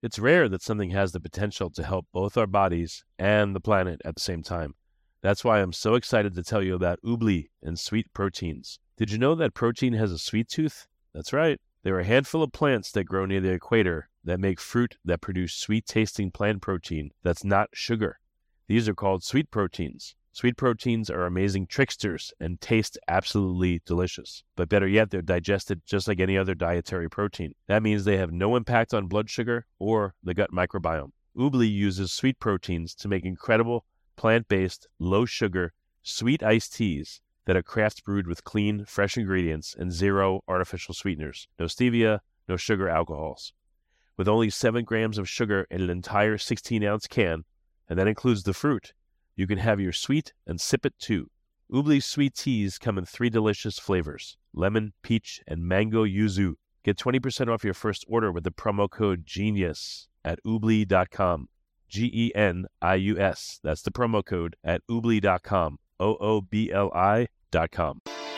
It's rare that something has the potential to help both our bodies and the planet at the same time. That's why I'm so excited to tell you about Oobli and sweet proteins. Did you know that protein has a sweet tooth? That's right. There are a handful of plants that grow near the equator that make fruit that produce sweet-tasting plant protein that's not sugar. These are called sweet proteins. Sweet proteins are amazing tricksters and taste absolutely delicious. But better yet, they're digested just like any other dietary protein. That means they have no impact on blood sugar or the gut microbiome. Oobli uses sweet proteins to make incredible plant-based, low-sugar, sweet iced teas that are craft-brewed with clean, fresh ingredients and zero artificial sweeteners. No stevia, no sugar alcohols. With only 7 grams of sugar in an entire 16-ounce can, and that includes the fruit, you can have your sweet and sip it too. Oobli's sweet teas come in 3 delicious flavors, lemon, peach, and mango yuzu. Get 20% off your first order with the promo code GENIUS at oobli.com. G-E-N-I-U-S. That's the promo code at oobli.com. O-O-B-L-I.com.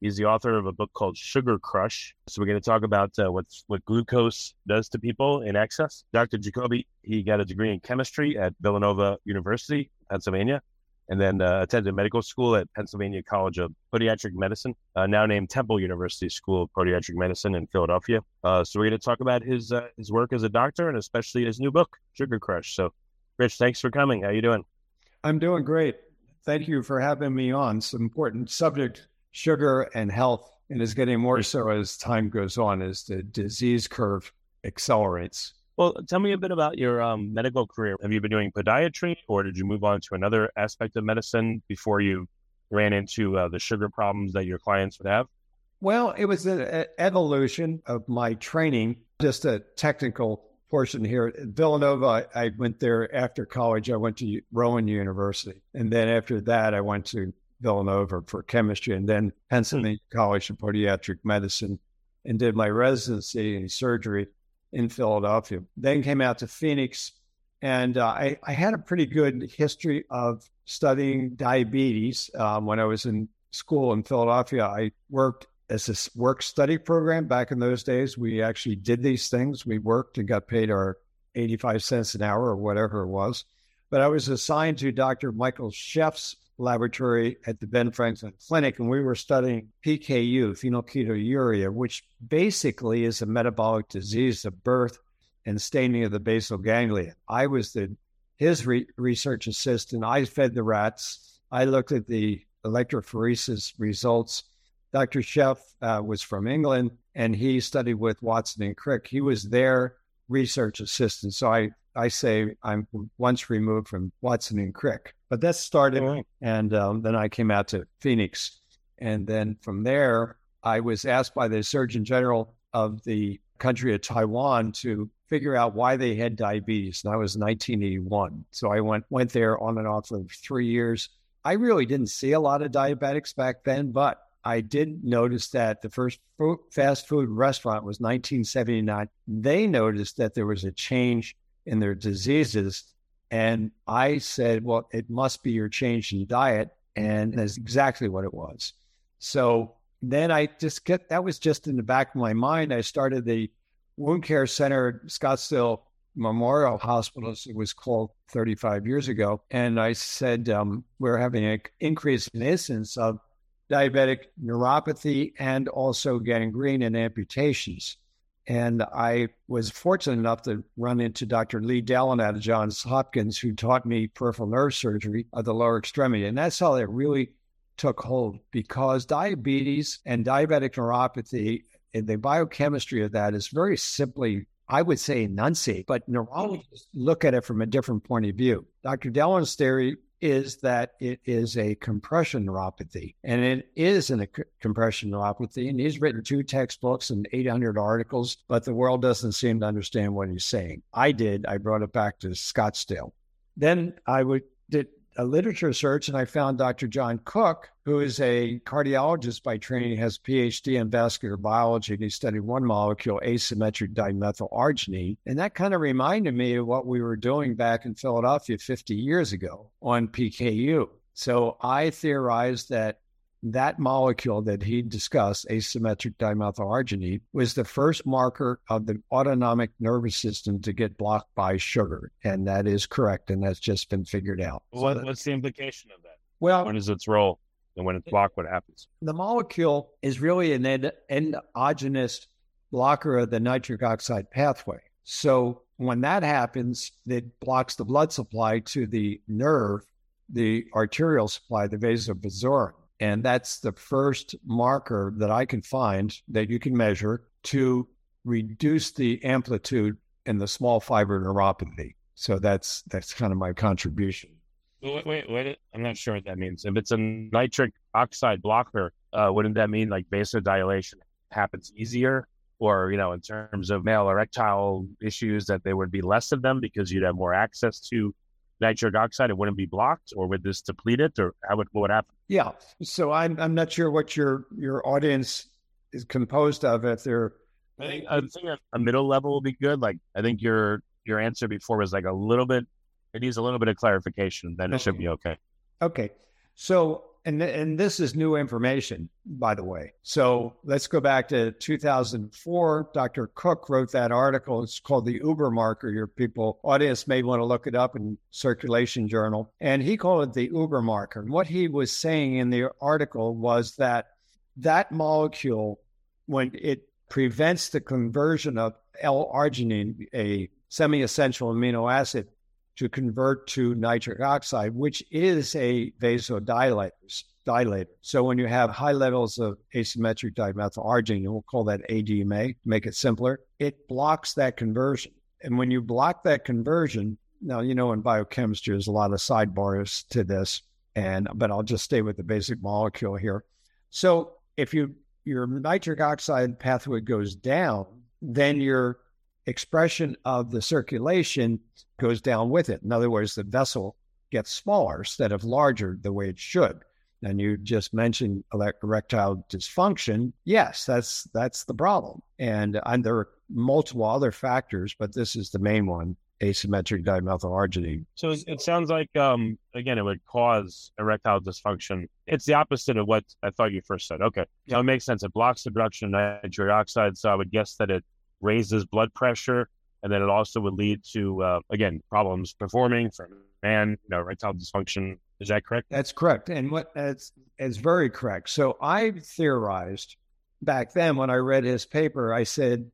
He's the author of a book called Sugar Crush. So we're going to talk about what glucose does to people in excess. Dr. Jacoby, he got a degree in chemistry at Villanova University, Pennsylvania, and then attended medical school at Pennsylvania College of Podiatric Medicine, now named Temple University School of Podiatric Medicine in Philadelphia. So we're going to talk about his work as a doctor and especially his new book, Sugar Crush. So, Rich, thanks for coming. How you doing? I'm doing great. Thank you for having me on. It's an important subject, sugar and health, and it's getting more so as time goes on, as the disease curve accelerates. Well, tell me a bit about your medical career. Have you been doing podiatry, or did you move on to another aspect of medicine before you ran into the sugar problems that your clients would have? Well, it was an evolution of my training, just a technical portion here. At Villanova, I went there after college. I went to Rowan University. And then after that, I went to Villanova for chemistry, and then Pennsylvania College of Podiatric Medicine, and did my residency in surgery in Philadelphia, then came out to Phoenix. And I had a pretty good history of studying diabetes. When I was in school in Philadelphia, I worked as a work-study program. Back in those days, we actually did these things. We worked and got paid our 85 cents an hour or whatever it was. But I was assigned to Dr. Michael Scheff's laboratory at the Ben Franklin Clinic, and we were studying PKU, phenylketonuria, which basically is a metabolic disease of birth and staining of the basal ganglia. I was his research assistant. I fed the rats. I looked at the electrophoresis results. Dr. Scheff was from England, and he studied with Watson and Crick. He was their research assistant. So I say I'm once removed from Watson and Crick. But that started, and then I came out to Phoenix. And then from there, I was asked by the Surgeon General of the country of Taiwan to figure out why they had diabetes. And that was 1981. So I went there on and off for 3 years. I really didn't see a lot of diabetics back then, but I did notice that the first fast food restaurant was 1979. They noticed that there was a change in their diseases. And I said, well, it must be your change in diet. And that's exactly what it was. So then I just that was just in the back of my mind. I started the wound care center at Scottsdale Memorial Hospital, as it was called 35 years ago. And I said, we're having an increase in incidence of diabetic neuropathy and also gangrene and amputations. And I was fortunate enough to run into Dr. Lee Dellon out of Johns Hopkins, who taught me peripheral nerve surgery of the lower extremity. And that's how that really took hold, because diabetes and diabetic neuropathy, and the biochemistry of that is very simply I would say enunciate, but neurologists look at it from a different point of view. Dr. Dellon's theory is that it is a compression neuropathy, and it is a compression neuropathy, and he's written 2 textbooks and 800 articles, but the world doesn't seem to understand what he's saying. I did. I brought it back to Scottsdale. Then I did a literature search, and I found Dr. John Cooke, who is a cardiologist by training, has a PhD in vascular biology, and he studied one molecule, asymmetric dimethyl arginine. And that kind of reminded me of what we were doing back in Philadelphia 50 years ago on PKU. So I theorized that molecule that he discussed, asymmetric dimethyl arginine, was the first marker of the autonomic nervous system to get blocked by sugar. And that is correct. And that's just been figured out. What's the implication of that? Well, what is its role? And when it's blocked, what happens? The molecule is really an endogenous blocker of the nitric oxide pathway. So when that happens, it blocks the blood supply to the nerve, the arterial supply, the vasopressin. And that's the first marker that I can find that you can measure to reduce the amplitude in the small fiber neuropathy. So that's kind of my contribution. Wait, I'm not sure what that means. If it's a nitric oxide blocker, wouldn't that mean like vasodilation happens easier? Or, in terms of male erectile issues, that there would be less of them because you'd have more access to nitric oxide, it wouldn't be blocked, or would this deplete it, or what would happen? Yeah, so I'm not sure what your audience is composed of. If they're, I think a middle level will be good. Like I think your answer before was like a little bit. It needs a little bit of clarification, then it should be okay. Okay, so and this is new information, by the way. So let's go back to 2004. Dr. Cook wrote that article. It's called the Uber marker. Your audience may want to look it up in Circulation Journal. And he called it the Uber marker. And what he was saying in the article was that molecule, when it prevents the conversion of l-arginine, a semi-essential amino acid, to convert to nitric oxide, which is a vasodilator. So when you have high levels of asymmetric dimethyl arginine, we'll call that ADMA, make it simpler, it blocks that conversion. And when you block that conversion, now, in biochemistry, there's a lot of sidebars to this, but I'll just stay with the basic molecule here. So if your nitric oxide pathway goes down, then your expression of the circulation goes down with it. In other words, the vessel gets smaller instead of larger the way it should. And you just mentioned erectile dysfunction. Yes, that's the problem. And there are multiple other factors, but this is the main one, asymmetric dimethyl arginine. So it sounds like, again, it would cause erectile dysfunction. It's the opposite of what I thought you first said. Okay. Yeah. So it makes sense. It blocks the production of nitric oxide. So I would guess that it raises blood pressure, and then it also would lead to, again, problems performing for a man, erectile dysfunction. Is that correct? That's correct. And it's very correct. So I theorized back then when I read his paper, I said,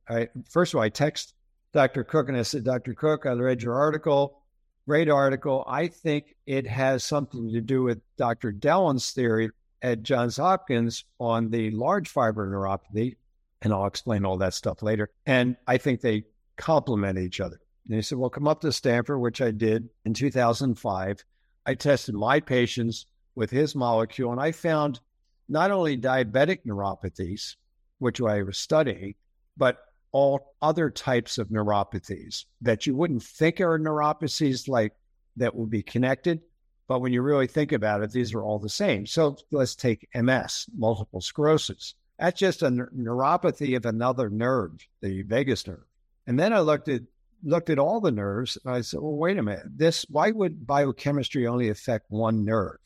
first of all, I texted Dr. Cook and I said, Dr. Cook, I read your article. Great article. I think it has something to do with Dr. Dellon's theory at Johns Hopkins on the large fiber neuropathy. And I'll explain all that stuff later. And I think they complement each other. And he said, well, come up to Stanford, which I did in 2005. I tested my patients with his molecule, and I found not only diabetic neuropathies, which I was studying, but all other types of neuropathies that you wouldn't think are neuropathies like that will be connected. But when you really think about it, these are all the same. So let's take MS, multiple sclerosis. That's just a neuropathy of another nerve, the vagus nerve. And then I looked at all the nerves, and I said, well, wait a minute. Why would biochemistry only affect one nerve,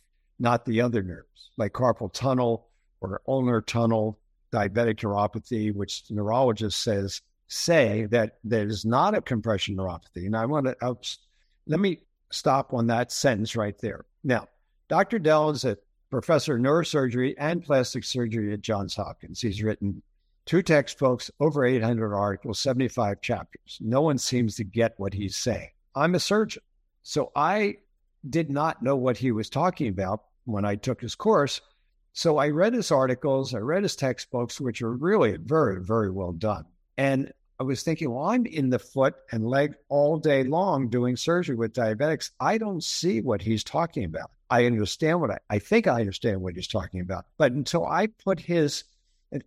not the other nerves, like carpal tunnel or ulnar tunnel, diabetic neuropathy, which neurologists say that there is not a compression neuropathy. And I want to let me stop on that sentence right there. Now, Dr. Dellon is a professor of neurosurgery and plastic surgery at Johns Hopkins. He's written 2 textbooks, over 800 articles, 75 chapters. No one seems to get what he's saying. I'm a surgeon, so I did not know what he was talking about when I took his course. So I read his articles, I read his textbooks, which are really very, very well done. And I was thinking, well, I'm in the foot and leg all day long doing surgery with diabetics. I don't see what he's talking about. I understand what I think I understand what he's talking about. But until I put his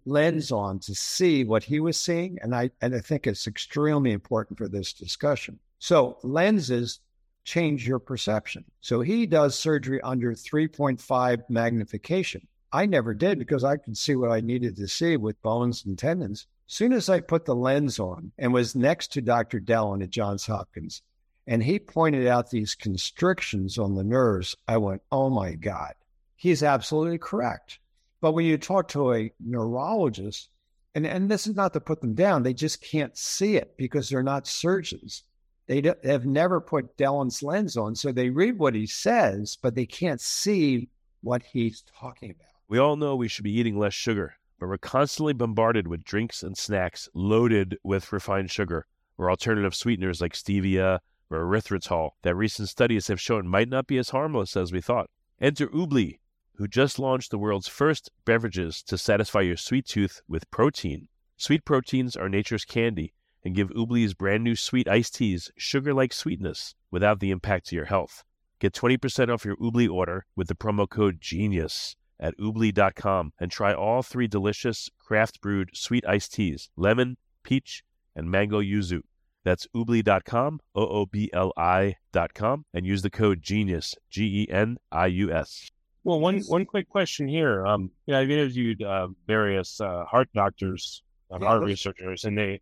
lens on to see what he was seeing, and I think it's extremely important for this discussion. So lenses change your perception. So he does surgery under 3.5 magnification. I never did because I could see what I needed to see with bones and tendons. Soon as I put the lens on and was next to Dr. Dellon at Johns Hopkins, and he pointed out these constrictions on the nerves, I went, oh my God, he's absolutely correct. But when you talk to a neurologist, and this is not to put them down, they just can't see it because they're not surgeons. They have never put Dellon's lens on, so they read what he says, but they can't see what he's talking about. We all know we should be eating less sugar, but we're constantly bombarded with drinks and snacks loaded with refined sugar or alternative sweeteners like stevia or erythritol that recent studies have shown might not be as harmless as we thought. Enter Oobli, who just launched the world's first beverages to satisfy your sweet tooth with protein. Sweet proteins are nature's candy and give Oobli's brand new sweet iced teas sugar-like sweetness without the impact to your health. Get 20% off your Oobli order with the promo code GENIUS at oobli.com and try all three delicious craft-brewed sweet iced teas, lemon, peach, and mango yuzu. That's oobli.com, oobli.com, and use the code GENIUS, GENIUS. Well, one quick question here. I've interviewed various heart doctors, heart researchers, and they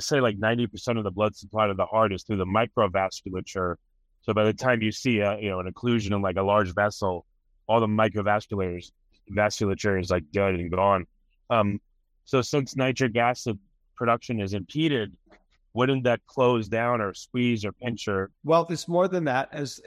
say like 90% of the blood supply to the heart is through the microvasculature. So by the time you see an occlusion in like a large vessel, all the microvasculature is like dead and gone. So since nitric acid production is impeded, wouldn't that close down or squeeze or pinch or? Well, it's more than that. As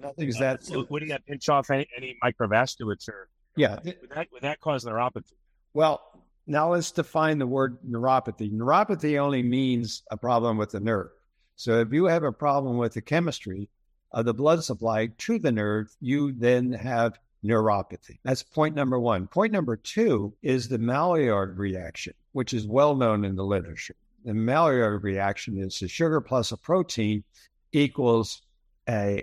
nothing's that. Wouldn't that pinch off any microvasculature? Yeah. Would that cause neuropathy? Well, now let's define the word neuropathy. Neuropathy only means a problem with the nerve. So if you have a problem with the chemistry of the blood supply to the nerve, you then have neuropathy. That's point number one. Point number two is the Maillard reaction, which is well known in the literature. The Maillard reaction is the sugar plus a protein equals a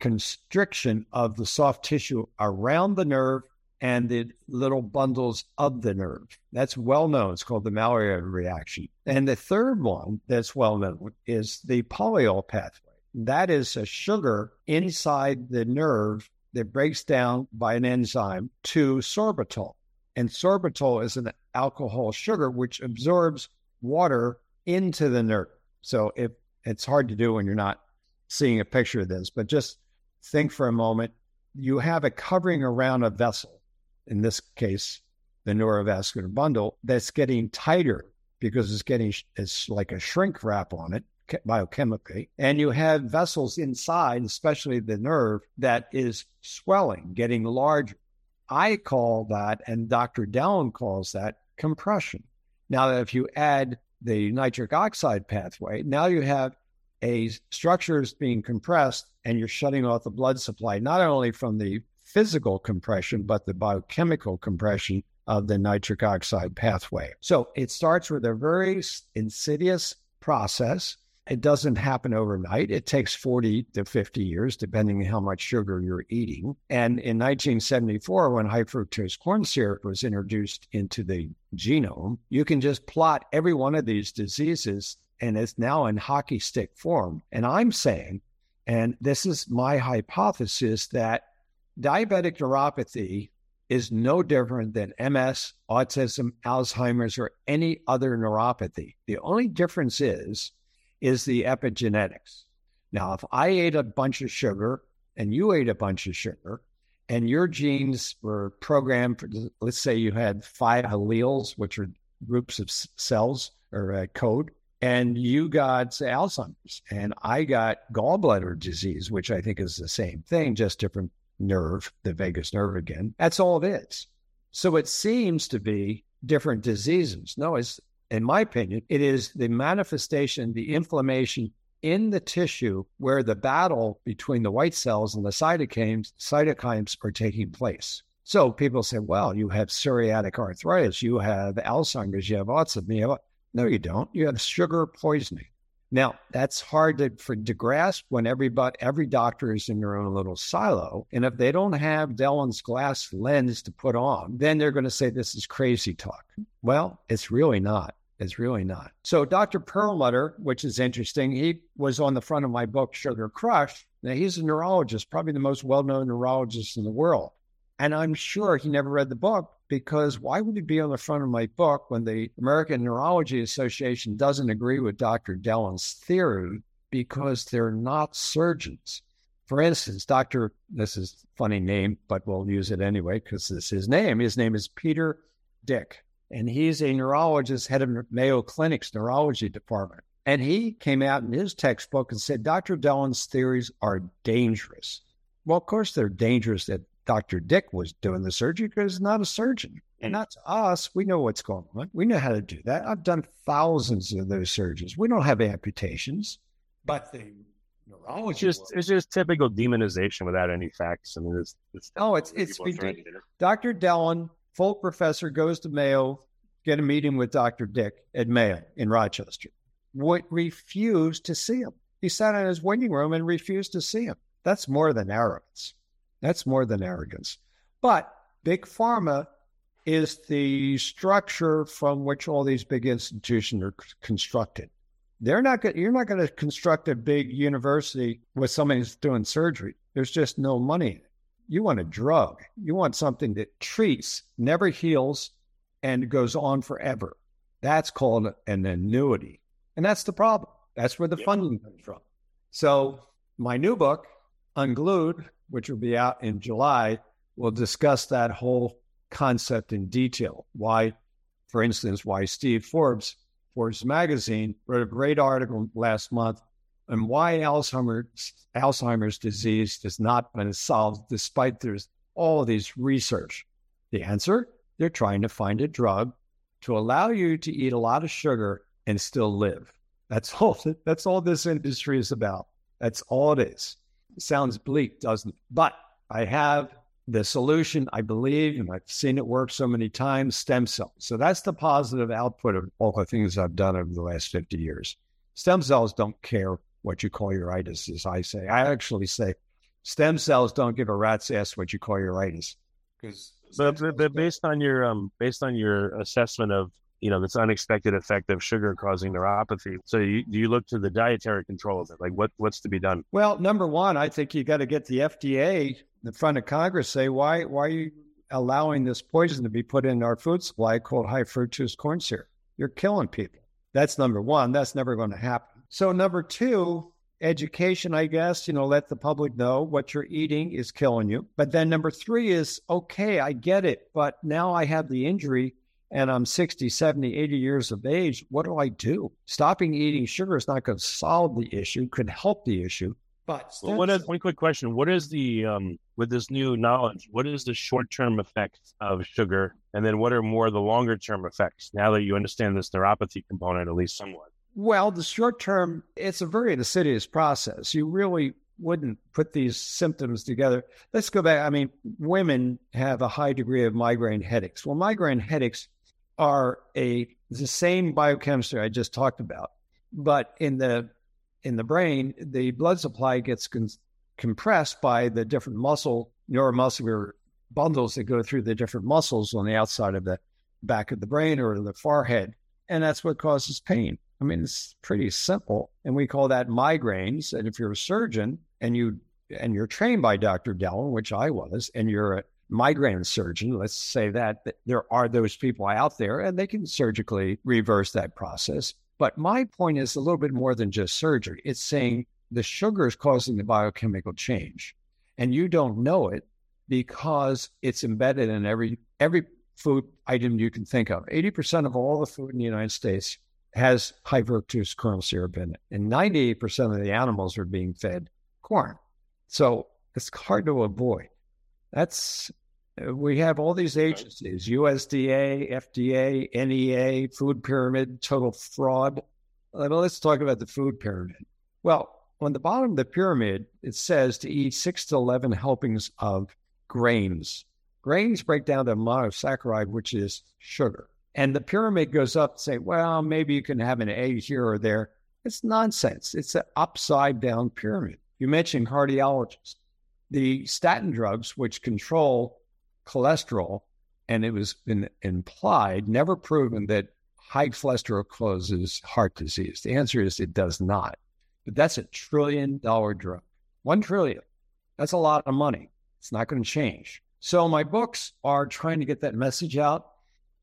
constriction of the soft tissue around the nerve and the little bundles of the nerve. That's well known. It's called the Maillard reaction. And the third one that's well known is the polyol pathway. That is a sugar inside the nerve that breaks down by an enzyme to sorbitol. And sorbitol is an alcohol sugar which absorbs water into the nerve. So if it's hard to do when you're not seeing a picture of this, but just think for a moment, you have a covering around a vessel, in this case, the neurovascular bundle, that's getting tighter because it's like a shrink wrap on it biochemically. And you have vessels inside, especially the nerve, that is swelling, getting larger. I call that, and Dr. Dellon calls that, compression. Now, if you add the nitric oxide pathway, now you have a structure that's being compressed and you're shutting off the blood supply, not only from the physical compression, but the biochemical compression of the nitric oxide pathway. So it starts with a very insidious process. It doesn't happen overnight. It takes 40 to 50 years, depending on how much sugar you're eating. And in 1974, when high fructose corn syrup was introduced into the genome, you can just plot every one of these diseases, and it's now in hockey stick form. And I'm saying, and this is my hypothesis, that diabetic neuropathy is no different than MS, autism, Alzheimer's, or any other neuropathy. The only difference is the epigenetics. Now, if I ate a bunch of sugar and you ate a bunch of sugar and your genes were programmed, let's say you had 5 alleles, which are groups of cells or code, and you got, say, Alzheimer's, and I got gallbladder disease, which I think is the same thing, just different nerve, the vagus nerve again. That's all it is. So it seems to be different diseases. No, it's, in my opinion, it is the manifestation, the inflammation in the tissue where the battle between the white cells and the cytokines are taking place. So people say, well, you have psoriatic arthritis, you have Alzheimer's, you have autism. No, you don't. You have sugar poisoning. Now, that's hard to grasp when every doctor is in their own little silo. And if they don't have Dellon's glass lens to put on, then they're going to say this is crazy talk. Well, it's really not. It's really not. So Dr. Perlmutter, which is interesting, he was on the front of my book, Sugar Crush. Now, he's a neurologist, probably the most well-known neurologist in the world. And I'm sure he never read the book, because why would it be on the front of my book when the American Neurology Association doesn't agree with Dr. Dellon's theory because they're not surgeons? For instance, this is a funny name, but we'll use it anyway because it's his name. His name is Peter Dick, and he's a neurologist, head of Mayo Clinic's neurology department. And he came out in his textbook and said, Dr. Dellon's theories are dangerous. Well, of course they're dangerous that Dr. Dick was doing the surgery because he's not a surgeon. And not to us. We know what's going on. We know how to do that. I've done thousands of those surgeries. We don't have amputations. But the neurologist... It's just typical demonization without any facts. I mean, it's ridiculous. Dr. Dellon, full professor, goes to Mayo, get a meeting with Dr. Dick at Mayo in Rochester. Would refuse to see him. He sat in his waiting room and refused to see him. That's more than arrogance. That's more than arrogance. But big pharma is the structure from which all these big institutions are constructed. You're not going to construct a big university with somebody who's doing surgery. There's just no money in it. You want a drug. You want something that treats, never heals, and goes on forever. That's called an annuity. And that's the problem. That's where the funding comes from. So my new book, Unglued, which will be out in July, will discuss that whole concept in detail. For instance, why Steve Forbes magazine, wrote a great article last month on why Alzheimer's disease has not been solved despite there's all this research. The answer, they're trying to find a drug to allow you to eat a lot of sugar and still live. That's all this industry is about. That's all it is. Sounds bleak, doesn't it? But I have the solution, I believe, and I've seen it work so many times, stem cells. So that's the positive output of all the things I've done over the last 50 years. Stem cells don't care what you call uritis, as I say. I actually say stem cells don't give a rat's ass what you call uritis. But based on your assessment of this unexpected effect of sugar causing neuropathy. So you look to the dietary control of it. Like what's to be done? Well, number one, I think you got to get the FDA in front of Congress, say, why are you allowing this poison to be put in our food supply called high fructose corn syrup? You're killing people. That's number one. That's never going to happen. So number two, education, I guess, let the public know what you're eating is killing you. But then number three is, okay, I get it, but now I have the injury and I'm 60, 70, 80 years of age, what do I do? Stopping eating sugar is not going to solve the issue, could help the issue. But one quick question. What is the, with this new knowledge, what is the short-term effect of sugar? And then what are more the longer-term effects now that you understand this neuropathy component, at least somewhat? Well, the short-term, it's a very insidious process. You really wouldn't put these symptoms together. Let's go back. I mean, women have a high degree of migraine headaches. Well, migraine headaches are the same biochemistry I just talked about, but in the brain, the blood supply gets compressed by the different neuromuscular bundles that go through the different muscles on the outside of the back of the brain or the forehead, and that's what causes pain. I mean, it's pretty simple, and we call that migraines. And if you're a surgeon and you're trained by Dr. Dellon, which I was, and you're a migraine surgeon, let's say that there are those people out there and they can surgically reverse that process. But my point is a little bit more than just surgery. It's saying the sugar is causing the biochemical change and you don't know it because it's embedded in every food item you can think of. 80% of all the food in the United States has high fructose corn syrup in it. And 98% of the animals are being fed corn. So it's hard to avoid. We have all these agencies, USDA, FDA, NEA, food pyramid, total fraud. Let's talk about the food pyramid. Well, on the bottom of the pyramid, it says to eat 6 to 11 helpings of grains. Grains break down to monosaccharide, which is sugar. And the pyramid goes up and say, well, maybe you can have an A here or there. It's nonsense. It's an upside down pyramid. You mentioned cardiologists. The statin drugs, which control cholesterol, and it was implied, never proven that high cholesterol causes heart disease. The answer is it does not. But that's $1 trillion drug. $1 trillion. That's a lot of money. It's not going to change. So my books are trying to get that message out.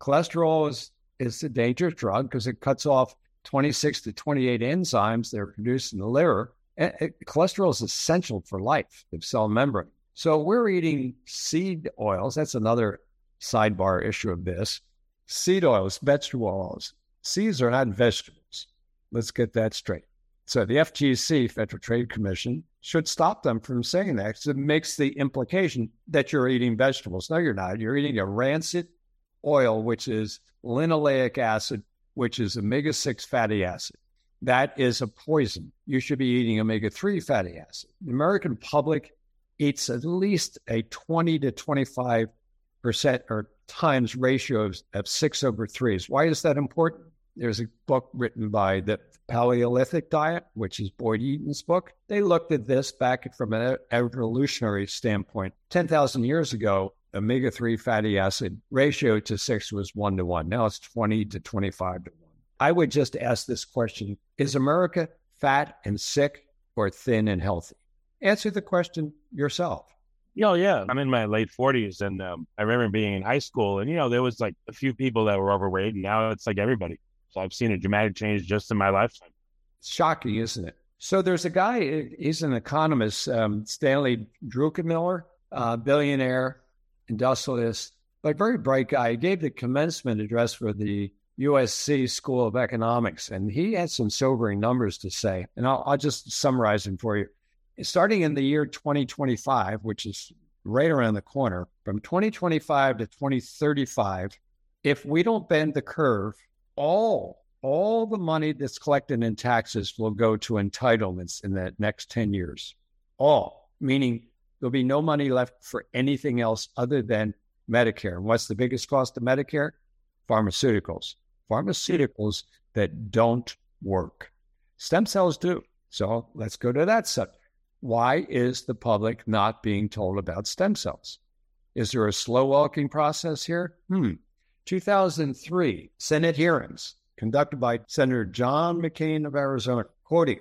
Cholesterol is a dangerous drug because it cuts off 26 to 28 enzymes that are produced in the liver. And cholesterol is essential for life, the cell membrane. So we're eating seed oils. That's another sidebar issue of this. Seed oils, vegetable oils. Seeds are not vegetables. Let's get that straight. So the FTC, Federal Trade Commission, should stop them from saying that because it makes the implication that you're eating vegetables. No, you're not. You're eating a rancid oil, which is linoleic acid, which is omega-6 fatty acid. That is a poison. You should be eating omega-3 fatty acid. The American public eats at least a 20 to 25% or times ratio of 6/3s. Why is that important? There's a book written by the Paleolithic diet, which is Boyd Eaton's book. They looked at this back from an evolutionary standpoint. 10,000 years ago, omega-3 fatty acid ratio to 6 was 1 to 1. Now it's 20 to 25 to 1. I would just ask this question: is America fat and sick or thin and healthy? Answer the question yourself. Oh, yeah. I'm in my late 40s, and I remember being in high school, and, there was like a few people that were overweight, and now it's like everybody. So I've seen a dramatic change just in my lifetime. It's shocking, isn't it? So there's a guy, he's an economist, Stanley Druckenmiller, billionaire, industrialist, but very bright guy. He gave the commencement address for the USC School of Economics, and he had some sobering numbers to say. And I'll just summarize them for you. Starting in the year 2025, which is right around the corner, from 2025 to 2035, if we don't bend the curve, all the money that's collected in taxes will go to entitlements in the next 10 years. All, meaning there'll be no money left for anything else other than Medicare. And what's the biggest cost of Medicare? Pharmaceuticals. Pharmaceuticals that don't work. Stem cells do. So let's go to that subject. Why is the public not being told about stem cells? Is there a slow walking process here? 2003 Senate hearings conducted by Senator John McCain of Arizona.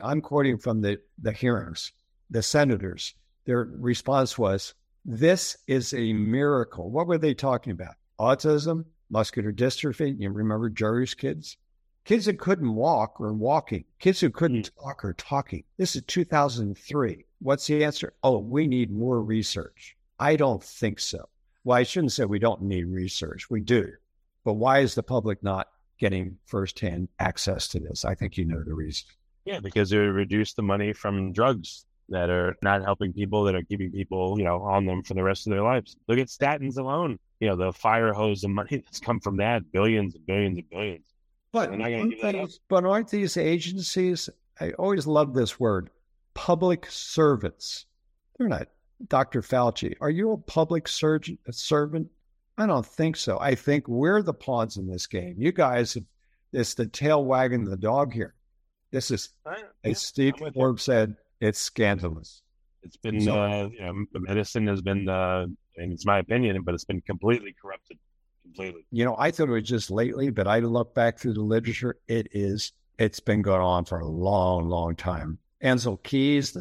I'm quoting from the hearings, the senators. Their response was, this is a miracle. What were they talking about? Autism, muscular dystrophy. You remember Jerry's kids? Kids who couldn't walk were walking. Kids who couldn't talk are talking. This is 2003. What's the answer? Oh, we need more research. I don't think so. Well, I shouldn't say we don't need research. We do. But why is the public not getting firsthand access to this? I think you know the reason. Yeah, because it would reduce the money from drugs that are not helping people, that are keeping people, on them for the rest of their lives. Look at statins alone. The fire hose of money that's come from that, billions and billions and billions. But aren't these agencies, I always love this word, public servants. They're not. Dr. Fauci, are you a public servant? I don't think so. I think we're the pawns in this game. You guys, it's the tail wagging the dog here. This is, as Steve Forbes said, it's scandalous. It's been, medicine has been, and it's my opinion, but it's been completely corrupted. Completely. I thought it was just lately, but I look back through the literature. It's been going on for a long, long time. Ansel Keys, the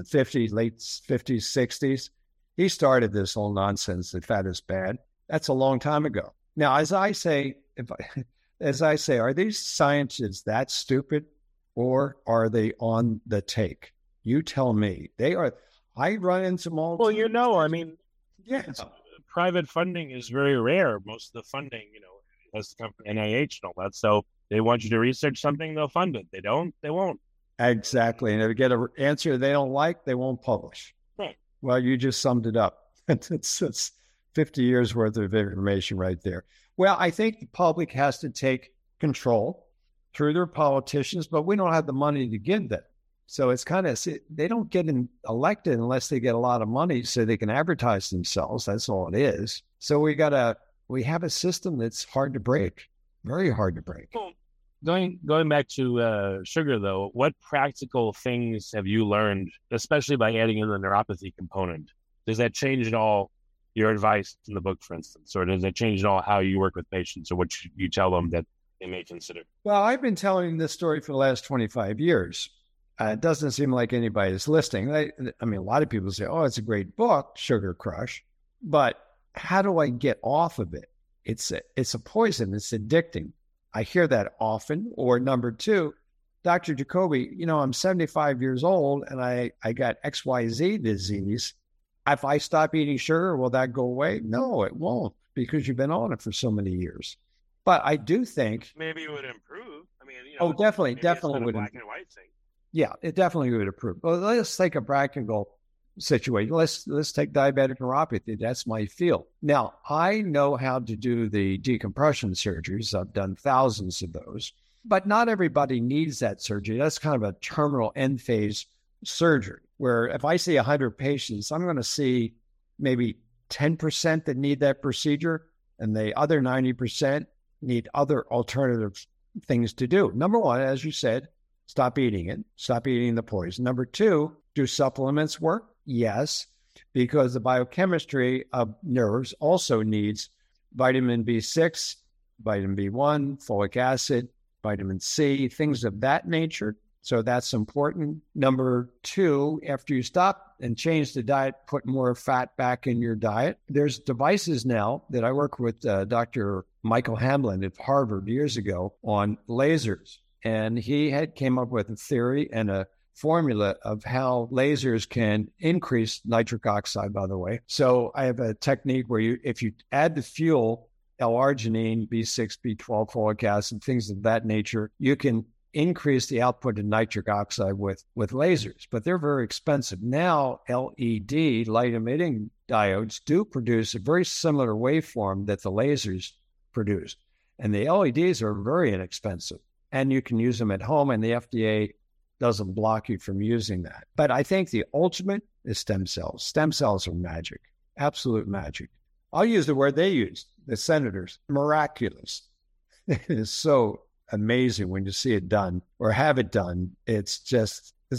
late 50s, 60s. He started this whole nonsense that fat is bad. That's a long time ago. Now, as I say, are these scientists that stupid, or are they on the take? You tell me. They are. I run into multiple. Well, private funding is very rare. Most of the funding, has to come from NIH and all that. So they want you to research something, they'll fund it. They don't, they won't. Exactly. And if you get an answer they don't like, they won't publish. Right. Well, you just summed it up. It's 50 years worth of information right there. Well, I think the public has to take control through their politicians, but we don't have the money to give them. So it's they don't get elected unless they get a lot of money so they can advertise themselves. That's all it is. So we have a system that's hard to break. Very hard to break. Going back to sugar, though, what practical things have you learned, especially by adding in the neuropathy component? Does that change at all your advice in the book, for instance, or does that change at all how you work with patients or what you tell them that they may consider? Well, I've been telling this story for the last 25 years. It doesn't seem like anybody is listening. I mean, a lot of people say, oh, it's a great book, Sugar Crush, but how do I get off of it? It's a poison. It's addicting. I hear that often. Or number two, Dr. Jacoby, you know, I'm 75 years old and I got XYZ disease. If I stop eating sugar, will that go away? No, it won't, because you've been on it for so many years. But I do think maybe it would improve. I mean, you know, oh, definitely would. Black and white thing. Yeah, it definitely would improve. Well, let's take a practical situation. Let's take diabetic neuropathy. That's my field. Now, I know how to do the decompression surgeries. I've done thousands of those, but not everybody needs that surgery. That's kind of a terminal end phase surgery, where if I see 100 patients, I'm going to see maybe 10% that need that procedure, and the other 90% need other alternative things to do. Number one, as you said, stop eating it. Stop eating the poison. Number two, do supplements work? Yes, because the biochemistry of nerves also needs vitamin B6, vitamin B1, folic acid, vitamin C, things of that nature. So that's important. Number two, after you stop and change the diet, put more fat back in your diet. There's devices now that I work with Dr. Michael Hamlin at Harvard years ago on lasers. And he had came up with a theory and a formula of how lasers can increase nitric oxide, by the way. So I have a technique where if you add the fuel, l-arginine, B6, B12, folic acid, things of that nature, you can increase the output of nitric oxide with lasers, but they're very expensive. Now, LED, light-emitting diodes, do produce a very similar waveform that the lasers produce. And the LEDs are very inexpensive, and you can use them at home, and the FDA doesn't block you from using that. But I think the ultimate is stem cells. Stem cells are magic, absolute magic. I'll use the word they used, the senators, miraculous. It is so amazing when you see it done or have it done. It's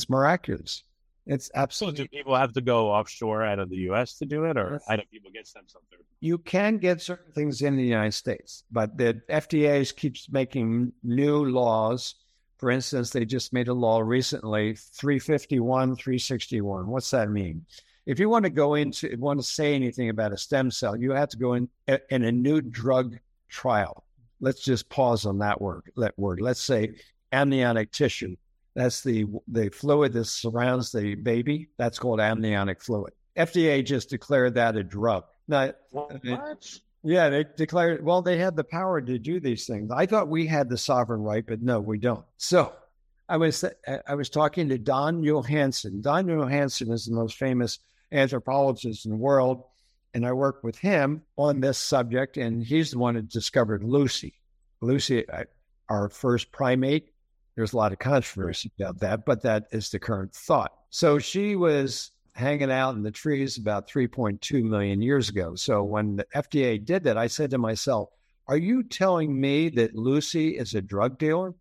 miraculous. It's absolutely. So do people have to go offshore out of the U.S. to do it, or how do people get stem cell therapy? You can get certain things in the United States, but the FDA keeps making new laws. For instance, they just made a law recently, 351, 361. What's that mean? If you want to say anything about a stem cell, you have to go in a new drug trial. Let's just pause on that word. Let's say amniotic tissue. That's the fluid that surrounds the baby. That's called amniotic fluid. FDA just declared that a drug. Now, what? Yeah, they declared, well, they had the power to do these things. I thought we had the sovereign right, but no, we don't. So I was talking to Don Johanson. Don Johanson is the most famous anthropologist in the world. And I work with him on this subject, and he's the one that discovered Lucy. Lucy, our first primate. There's a lot of controversy about that, but that is the current thought. So she was hanging out in the trees about 3.2 million years ago. So when the FDA did that, I said to myself, are you telling me that Lucy is a drug dealer?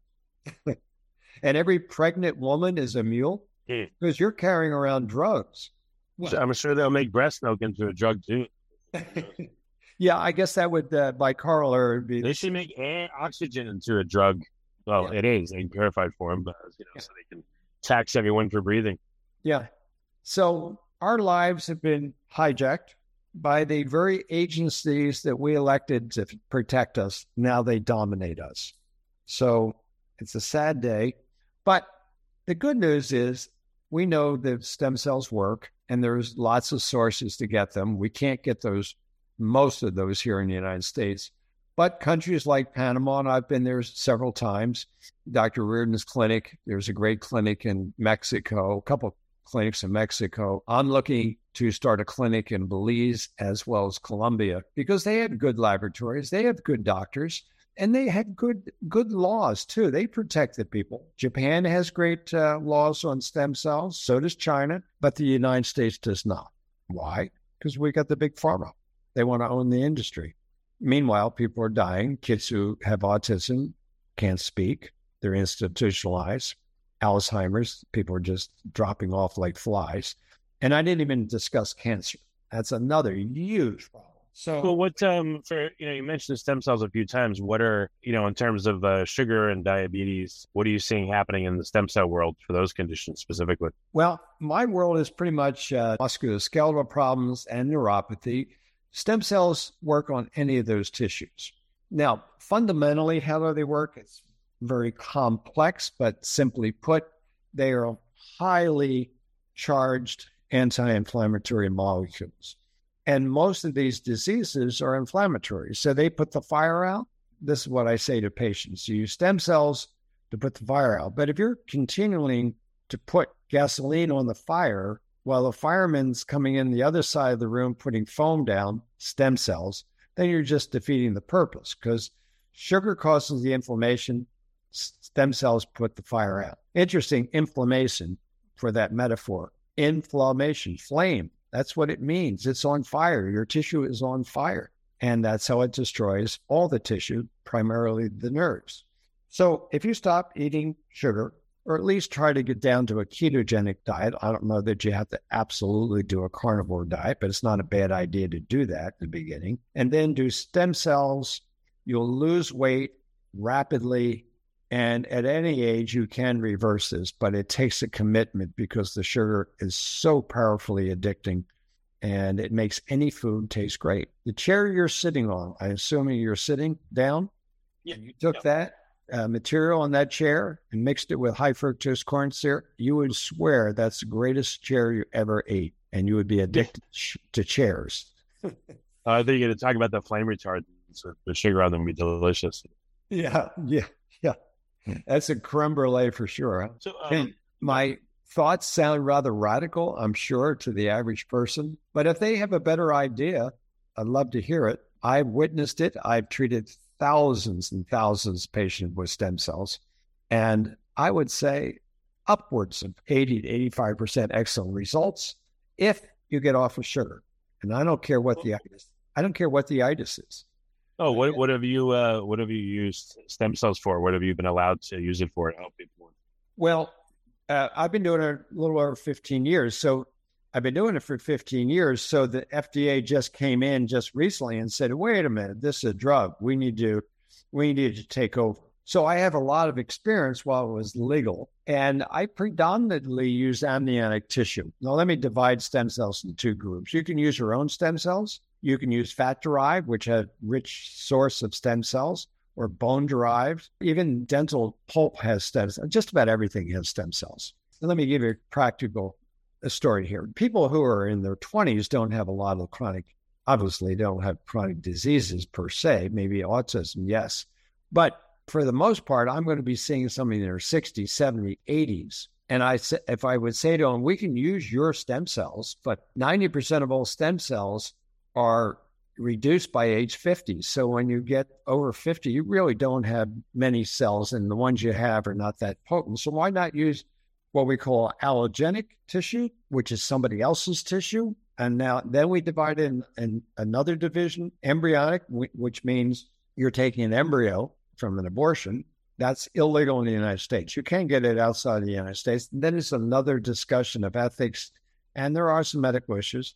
And every pregnant woman is a mule? Because you're carrying around drugs. Well, I'm sure they'll make breast milk into a drug, too. Yeah, I guess that would, by corollary, be... They should make oxygen into a drug. Well, yeah. It is in purified form, but, you know, yeah. So they can tax everyone for breathing. Yeah. So our lives have been hijacked by the very agencies that we elected to protect us. Now they dominate us. So it's a sad day. But the good news is we know that stem cells work. And there's lots of sources to get them. We can't get most of those here in the United States. But countries like Panama, and I've been there several times, Dr. Reardon's clinic, there's a great clinic in Mexico, a couple of clinics in Mexico. I'm looking to start a clinic in Belize as well as Colombia, because they have good laboratories, they have good doctors, and they had good laws, too. They protect the people. Japan has great laws on stem cells. So does China. But the United States does not. Why? Because we got the big pharma. They want to own the industry. Meanwhile, people are dying. Kids who have autism can't speak. They're institutionalized. Alzheimer's, people are just dropping off like flies. And I didn't even discuss cancer. That's another huge problem. So, well, what for you mentioned stem cells a few times. What are in terms of sugar and diabetes? What are you seeing happening in the stem cell world for those conditions specifically? Well, my world is pretty much musculoskeletal problems and neuropathy. Stem cells work on any of those tissues. Now, fundamentally, how do they work? It's very complex, but simply put, they are highly charged anti-inflammatory molecules. And most of these diseases are inflammatory. So they put the fire out. This is what I say to patients. You use stem cells to put the fire out. But if you're continuing to put gasoline on the fire, while the fireman's coming in the other side of the room putting foam down, stem cells, then you're just defeating the purpose because sugar causes the inflammation. Stem cells put the fire out. Interesting inflammation for that metaphor. Inflammation, flame. That's what it means. It's on fire. Your tissue is on fire. And that's how it destroys all the tissue, primarily the nerves. So if you stop eating sugar, or at least try to get down to a ketogenic diet, I don't know that you have to absolutely do a carnivore diet, but it's not a bad idea to do that in the beginning. And then do stem cells. You'll lose weight rapidly. And at any age, you can reverse this, but it takes a commitment because the sugar is so powerfully addicting and it makes any food taste great. The chair you're sitting on, I'm assuming you're sitting down. Yeah. You took that material on that chair and mixed it with high fructose corn syrup. You would swear that's the greatest chair you ever ate and you would be addicted to chairs. I think you're going to talk about the flame retardants. The sugar on them would be delicious. Yeah. Yeah. Yeah. That's a creme brulee for sure. So, and my thoughts sound rather radical, I'm sure, to the average person. But if they have a better idea, I'd love to hear it. I've witnessed it. I've treated thousands and thousands of patients with stem cells. And I would say upwards of 80 to 85% excellent results if you get off of sugar. And I don't care what the itis. I don't care what the itis is. Oh, what have you used stem cells for? What have you been allowed to use it for and help people? Well, I've been doing it a little over 15 years. So I've been doing it for 15 years. So the FDA just came in just recently and said, wait a minute, this is a drug. We need to take over. So I have a lot of experience while it was legal. And I predominantly use amniotic tissue. Now, let me divide stem cells into two groups. You can use your own stem cells. You can use fat-derived, which has a rich source of stem cells, or bone-derived. Even dental pulp has stem cells. Just about everything has stem cells. And let me give you a practical story here. People who are in their 20s don't have a lot of obviously don't have chronic diseases per se, maybe autism, yes. But for the most part, I'm going to be seeing somebody in their 60s, 70s, 80s. And if I would say to them, we can use your stem cells, but 90% of all stem cells are reduced by age 50. So when you get over 50, you really don't have many cells, and the ones you have are not that potent. So why not use what we call allogenic tissue, which is somebody else's tissue? And then we divide it in another division, embryonic, which means you're taking an embryo from an abortion. That's illegal in the United States. You can't get it outside of the United States. And then it's another discussion of ethics, and there are some medical issues.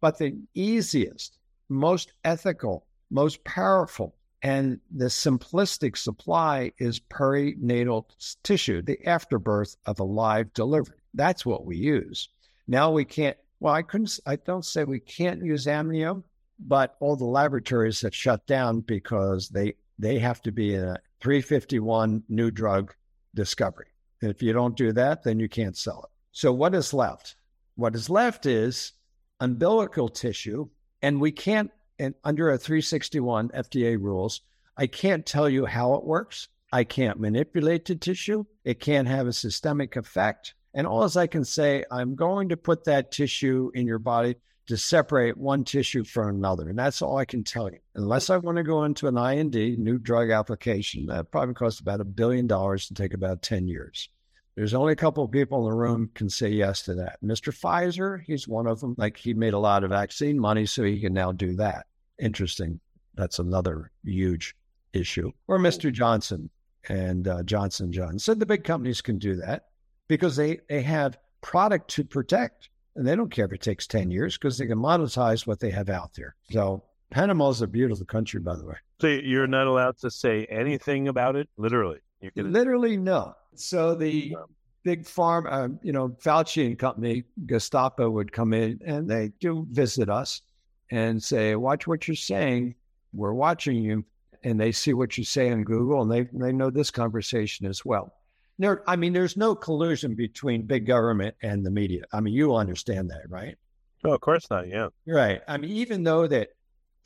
But the easiest, most ethical, most powerful, and the simplistic supply is perinatal tissue, the afterbirth of a live delivery. That's what we use. Now we can't, I don't say we can't use amnio, but all the laboratories have shut down because they have to be in a 351 new drug discovery. And if you don't do that, then you can't sell it. So what is left? What is left is umbilical tissue, and we can't, and under a 361 FDA rules, I can't tell you how it works. I can't manipulate the tissue. It can't have a systemic effect. And all as I can say, I'm going to put that tissue in your body to separate one tissue from another. And that's all I can tell you. Unless I want to go into an IND, new drug application, that probably costs about $1 billion to take about 10 years. There's only a couple of people in the room can say yes to that. Mr. Pfizer, he's one of them. Like, he made a lot of vaccine money, so he can now do that. Interesting That's another huge issue. Or Mr. Johnson and Johnson & Johnson. So the big companies can do that because they have product to protect, and they don't care if it takes 10 years because they can monetize what they have out there. So Panama is a beautiful country, by the way. So you're not allowed to say anything about it, literally? You can... Literally, no. So the big farm, Fauci and company, Gestapo would come in, and they do visit us and say, watch what you're saying. We're watching you. And they see what you say on Google, and they know this conversation as well. There, I mean, there's no collusion between big government and the media. I mean, you understand that, right? Oh, of course not, yeah. Right. I mean, even though that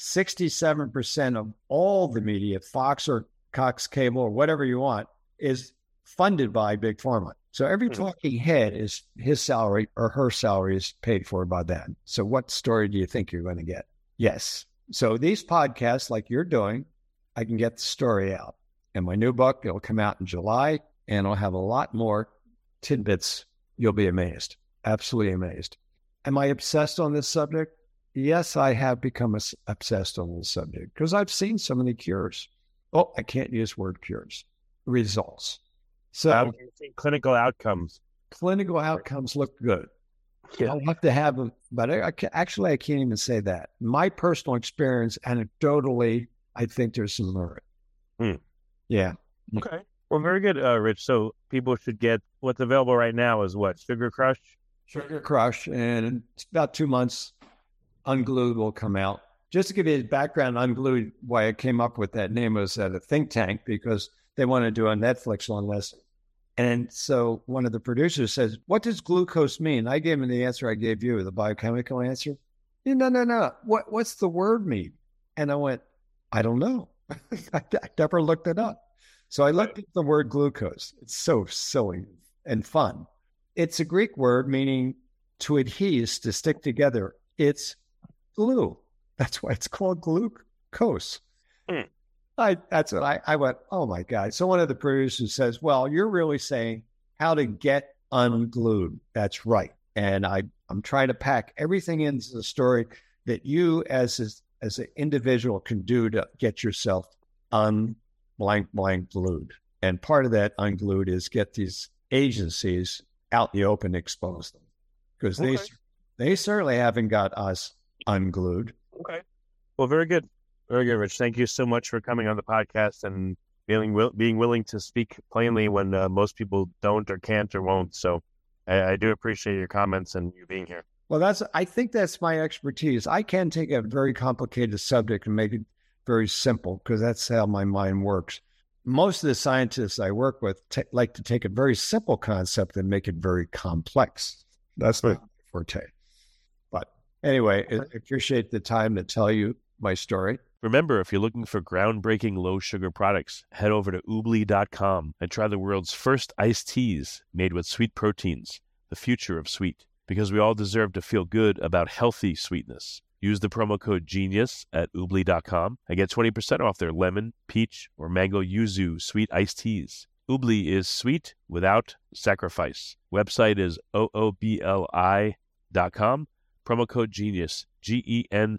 67% of all the media, Fox or Cox Cable or whatever you want, is funded by Big Pharma. So every talking head is his salary or her salary is paid for by that. So what story do you think you're going to get? Yes. So these podcasts like you're doing, I can get the story out. And my new book, it'll come out in July, and I'll have a lot more tidbits. You'll be amazed. Absolutely amazed. Am I obsessed on this subject? Yes, I have become obsessed on this subject because I've seen so many cures. Oh, I can't use word cures. Results. So clinical outcomes. Clinical outcomes look good. Yeah. I'll have to have them, but I can't even say that. My personal experience, anecdotally, I think there's some merit. Yeah. Okay. Well, very good, Rich. So people should get what's available right now is what? Sugar Crush? Sugar Crush. And in about 2 months, Unglued will come out. Just to give you background, Unglued, why I came up with that name was at a think tank because they want to do a Netflix on this. And so one of the producers says, what does glucose mean? I gave him the answer I gave you, the biochemical answer. No. What's the word mean? And I went, I don't know. I never looked it up. So I looked at the word glucose. It's so silly and fun. It's a Greek word meaning to adhere, to stick together. It's glue. That's why it's called glucose. I went, oh my God. So one of the producers says, well, you're really saying how to get unglued. That's right. And I'm trying to pack everything into the story that you as an individual can do to get yourself unglued. And part of that unglued is get these agencies out in the open, expose them. Because they certainly haven't got us unglued. Okay. Well, very good. Very good, Rich. Thank you so much for coming on the podcast and being willing to speak plainly when most people don't or can't or won't. So I do appreciate your comments and you being here. Well, I think that's my expertise. I can take a very complicated subject and make it very simple because that's how my mind works. Most of the scientists I work with like to take a very simple concept and make it very complex. That's my forte. But anyway, I appreciate the time to tell you my story. Remember, if you're looking for groundbreaking low-sugar products, head over to Oobli.com and try the world's first iced teas made with sweet proteins, the future of sweet. Because we all deserve to feel good about healthy sweetness. Use the promo code GENIUS at Oobli.com and get 20% off their lemon, peach, or mango yuzu sweet iced teas. Oobli is sweet without sacrifice. Website is oobli.com. Promo code GENIUS, GENIUS.